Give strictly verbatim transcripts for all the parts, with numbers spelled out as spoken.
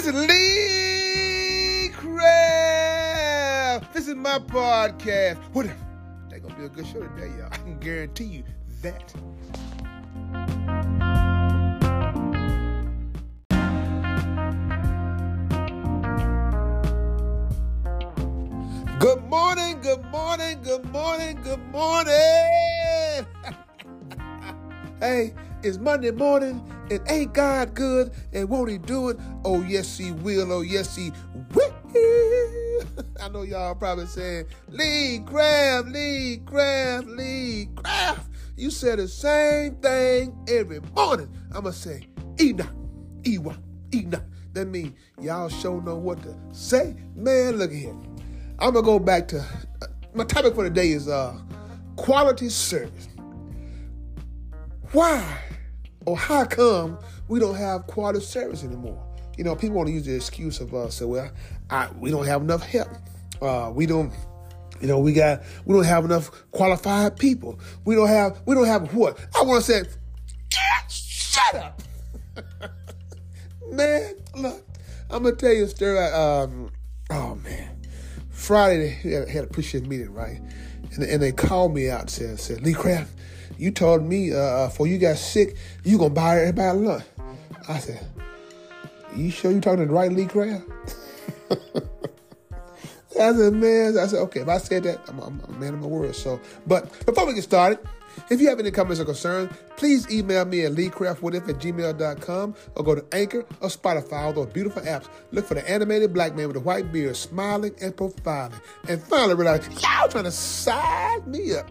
It's Lee Craft. This is my podcast. What if? That's going to be a good show today, y'all. I can guarantee you that. Good morning, good morning, good morning, good morning. Hey, it's Monday morning, and ain't God good, and won't he do it? Oh, yes, he will. Oh, yes, he will. I know y'all probably saying, Lee Craft, Lee Craft, Lee Craft. You say the same thing every morning. I'm going to say, Enoch, Ewa, Enoch. That means y'all sure know what to say. Man, look here. I'm going to go back to, uh, my topic for today is uh, quality service. Why or how come we don't have quality service anymore? You know, people want to use the excuse of, uh, say, well, I, we don't have enough help. Uh, we don't, you know, we got, we don't have enough qualified people. We don't have, we don't have what? I want to say, shut up. Man, look, I'm going to tell you a story. Um, oh, man. Friday, they had a pre-shift meeting, right? And, and they called me out and said, said Lee Craft, you told me uh, before you got sick, you going to buy everybody lunch. I said, you sure you talking to the right Lee Craft? I said, man, I said, okay, if I said that, I'm, I'm a man of my word. So, but before we get started, if you have any comments or concerns, please email me at leecraftwhatif at gmail dot com or go to Anchor or Spotify, all those beautiful apps. Look for the animated black man with a white beard, smiling and profiling. And finally realize, y'all trying to side me up.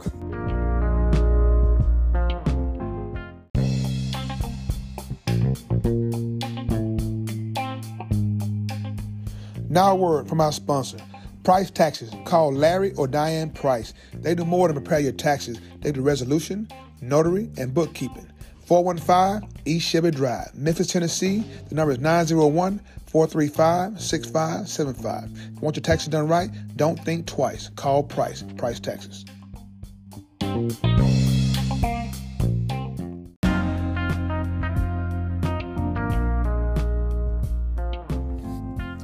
Now a word from our sponsor, Price Taxes. Call Larry or Diane Price. They do more than prepare your taxes. They do resolution, notary, and bookkeeping. four one five East Chevy Drive, Memphis, Tennessee. The number is nine oh one, four three five, six five seven five. Want your taxes done right? Don't think twice. Call Price. Price Taxes.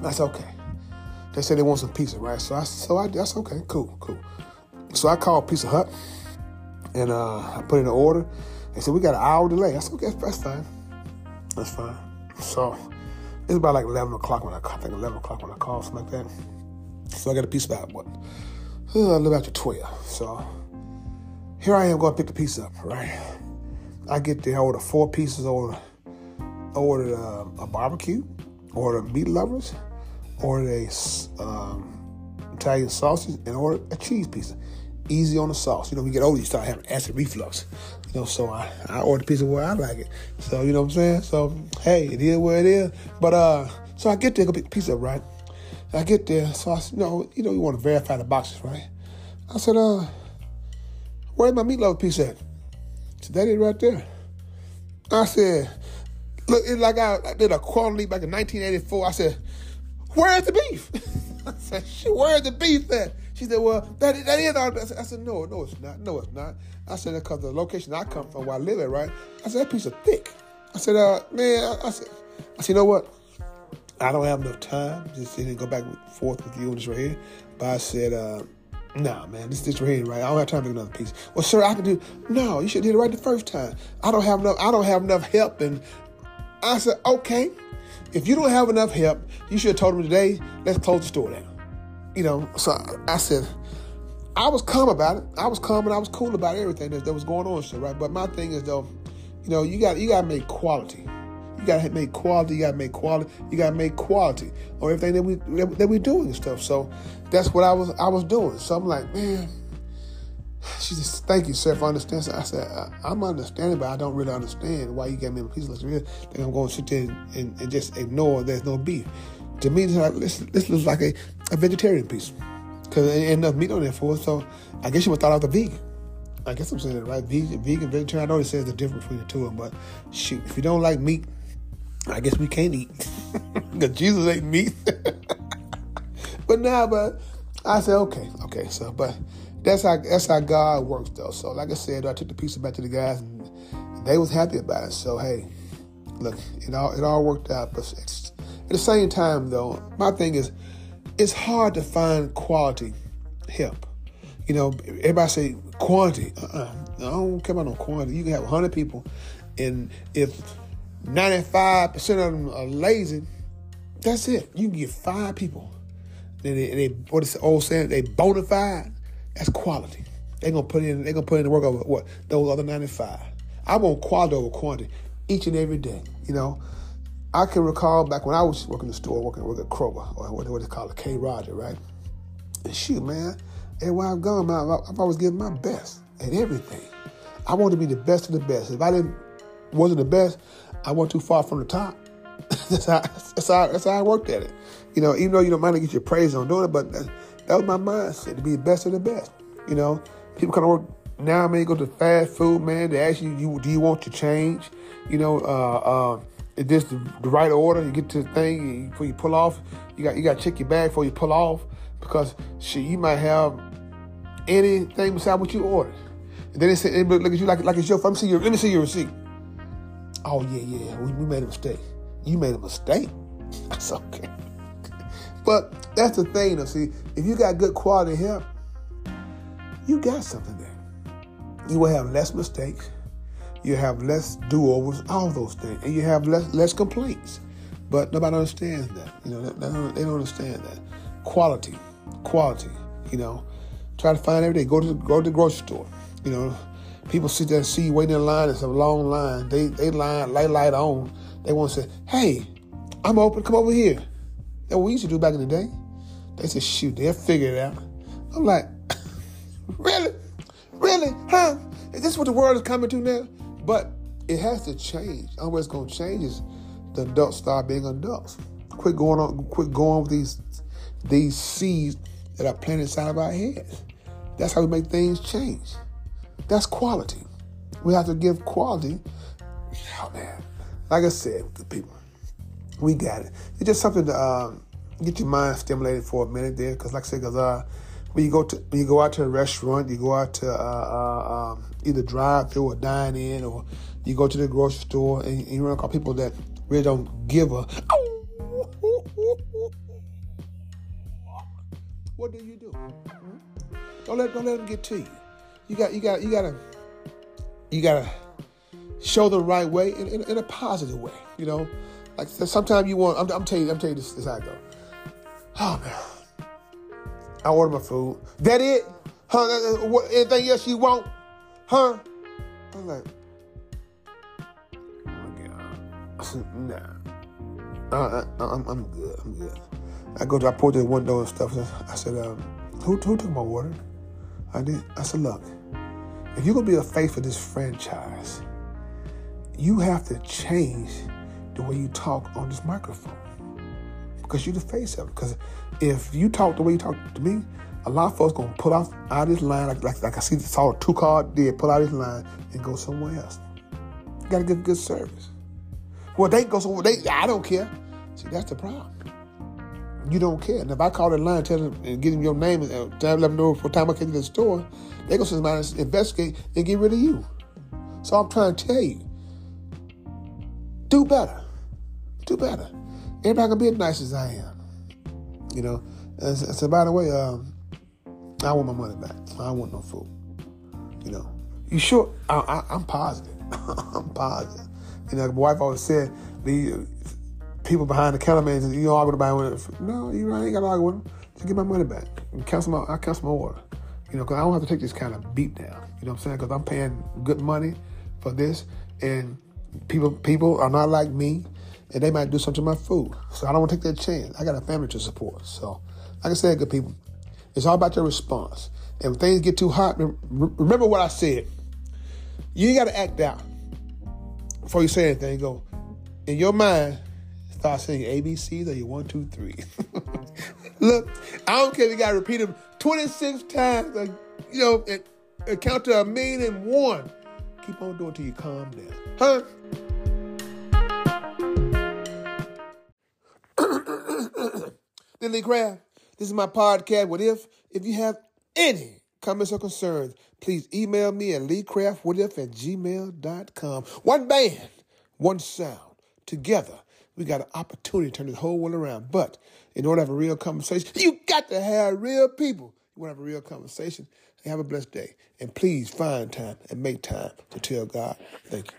That's okay. They said they want some pizza, right? So I, so I, that's okay. Cool, cool. So I called Pizza Hut, and uh, I put in an order. They said, we got an hour delay. I said, okay, that's fine. That's fine. So it's about like eleven o'clock when I, I think eleven o'clock when I call, something like that. So I got a pizza about what? Uh, a little after twelve. So here I am going to pick the pizza up, right? I get there, I order four pieces. I ordered, I ordered uh, a barbecue, ordered meat lovers, ordered a um, Italian sausage, and ordered a cheese pizza. Easy on the sauce. You know, when you get older, you start having acid reflux. You know, so I, I ordered pizza where I like it. So, you know what I'm saying? So, hey, it is what it is. But, uh, so I get there, go pick the pizza up, right? I get there, so I said, you know, you know, you want to verify the boxes, right? I said, uh, where's my meatloaf pizza at? She said, that is right there. I said, look, it's like I, I did a quantity back in nineteen eighty-four. I said, where's the beef? I said, "Shit, where's the beef at?" She said, well, that, that is all. I said, I said, no, no, it's not. No, it's not. I said, because the location I come from, where I live at, right? I said, that piece of thick. I said, uh, man, I, I said, I said, you know what? I don't have enough time. Just didn't go back and forth with you on this right here. But I said, uh, nah, man, this this right here, right? I don't have time to make another piece. Well, sir, I can do. No, you should have did it right the first time. I don't have enough. I don't have enough help. And I said, okay. If you don't have enough help, you should have told them today, let's close the store down. You know, so I, I said, I was calm about it. I was calm and I was cool about everything that, that was going on and shit, right? But my thing is, though, you know, you got you got to make quality. You got to make quality. You got to make quality. You got to make quality or everything that we that we doing and stuff. So that's what I was I was doing. So I'm like, man, she says, thank you, sir, for understanding. So I said, I, I'm understanding, but I don't really understand why you got me in a piece of this. Like I'm going to sit there and, and, and just ignore there's no beef. To me, this, like, this, this looks like a, a vegetarian piece because there ain't enough meat on there for it. So I guess you would have thought I was a vegan. I guess I'm saying it right. Vegan, vegan, vegetarian. I know they say there's a difference between the two of them, but shoot, if you don't like meat, I guess we can't eat because Jesus ate meat. But now, nah, but I said, okay, okay, so, but. That's how that's how God works, though. So, like I said, I took the pizza back to the guys, and they was happy about it. So, hey, look, it all it all worked out. But it's, At the same time, though, my thing is, it's hard to find quality help. You know, everybody say quantity. Uh-uh. I don't care about no quantity. You can have one hundred people, and if ninety-five percent of them are lazy, that's it. You can get five people. And they, and they what is the old saying? They bona fide. That's quality. They're gonna put in. They're gonna put in the work over what those other ninety-five. I want quality over quantity each and every day. You know, I can recall back when I was working in the store, working, working at Kroger or what they call it, K. Roger, right? And shoot, man, everywhere I've gone, man, I've always given my best at everything. I want to be the best of the best. If I didn't wasn't the best, I went too far from the top. that's, how, that's how that's how I worked at it. You know, even though you don't mind to get your praise on doing it, but that, that was my mindset, to be the best of the best. You know, people kind of work now, man, go to fast food, man. They ask you, you do you want to change? You know, uh, uh, is this the, the right order? You get to the thing, and before you pull off, you got you got to check your bag before you pull off, because shit, you might have anything besides what you ordered. And then they say, they look at you like, like it's your fault. Let, let me see your receipt. Oh, yeah, yeah, we, we made a mistake. You made a mistake. That's okay. But that's the thing, though. See, if you got good quality help, you got something there. You will have less mistakes. You have less do-overs, all those things. And you have less less complaints. But nobody understands that. You know, they don't, they don't understand that. Quality. Quality. You know, try to find every day. Go to the, go to the grocery store. You know, people sit there and see you waiting in line. It's a long line. They, they line, light, light on. They want to say, hey, I'm open. Come over here. That's what we used to do back in the day. They said, shoot, they'll figure it out. I'm like, really? Really? Huh? Is this what the world is coming to now? But it has to change. And what's going to change is the adults start being adults. Quit going on, quit going with these these seeds that are planted inside of our heads. That's how we make things change. That's quality. We have to give quality. Oh, man. Like I said, the people, we got it. It's just something to um, get your mind stimulated for a minute there, because, like I said, because uh, when you go to when you go out to a restaurant, you go out to uh, uh, um, either drive-through or dine-in, or you go to the grocery store, and, and you run across people that really don't give a. What do you do? Hmm? Don't let don't let them get to you. You got you got you gotta you gotta. Show the right way in, in, in a positive way, you know. Like sometimes you want. I'm, I'm telling you. I'm telling you this, this how I go. Oh man, I order my food. That it? Huh? That, that, what, anything else you want? Huh? I'm like, oh my god, nah. Uh, I, I'm, I'm good. I'm good. I go to I pull to the window and stuff. And I said, um, who who took my order? I did. I said, look, if you're gonna be a face for this franchise, you have to change the way you talk on this microphone, because you're the face of it. Because if you talk the way you talk to me, a lot of folks gonna pull off out of this line, like like, like I see saw a two card did pull out of this line and go somewhere else. You gotta give good service. Well, they go somewhere. They I don't care. See, that's the problem. You don't care. And if I call the line, tell them and give them your name, and tell them know what time I came to the store, they go somewhere and investigate and get rid of you. So I'm trying to tell you. Do better. Do better. Everybody can be as nice as I am. You know? And so, so by the way, um, I want my money back. I don't want no food. You know? You sure? I, I, I'm positive. I'm positive. You know, my wife always said, the people behind the counter, man, you don't argue about it. No, you I ain't got to argue with them. Just get my money back. And cancel my, I cancel my order. You know, because I don't have to take this kind of beat down. You know what I'm saying? Because I'm paying good money for this. And People people are not like me, and they might do something to my food. So I don't want to take that chance. I got a family to support. So like I said, good people, it's all about your response. And when things get too hot, remember what I said. You got to act out before you say anything. Go in your mind, start saying A B Cs or your one, two, three. Look, I don't care if you got to repeat them twenty-six times, like, you know, and, and count to a million and one. Keep on doing till you calm down. Huh? Then Lee Craft, this is my podcast. What if? If you have any comments or concerns, please email me at leecraftwhatif at gmail dot com. One band, one sound, together We got an opportunity to turn this whole world around. But in order to have a real conversation, you got to have real people. You want to have a real conversation? Have a blessed day. And please find time and make time to tell God thank you.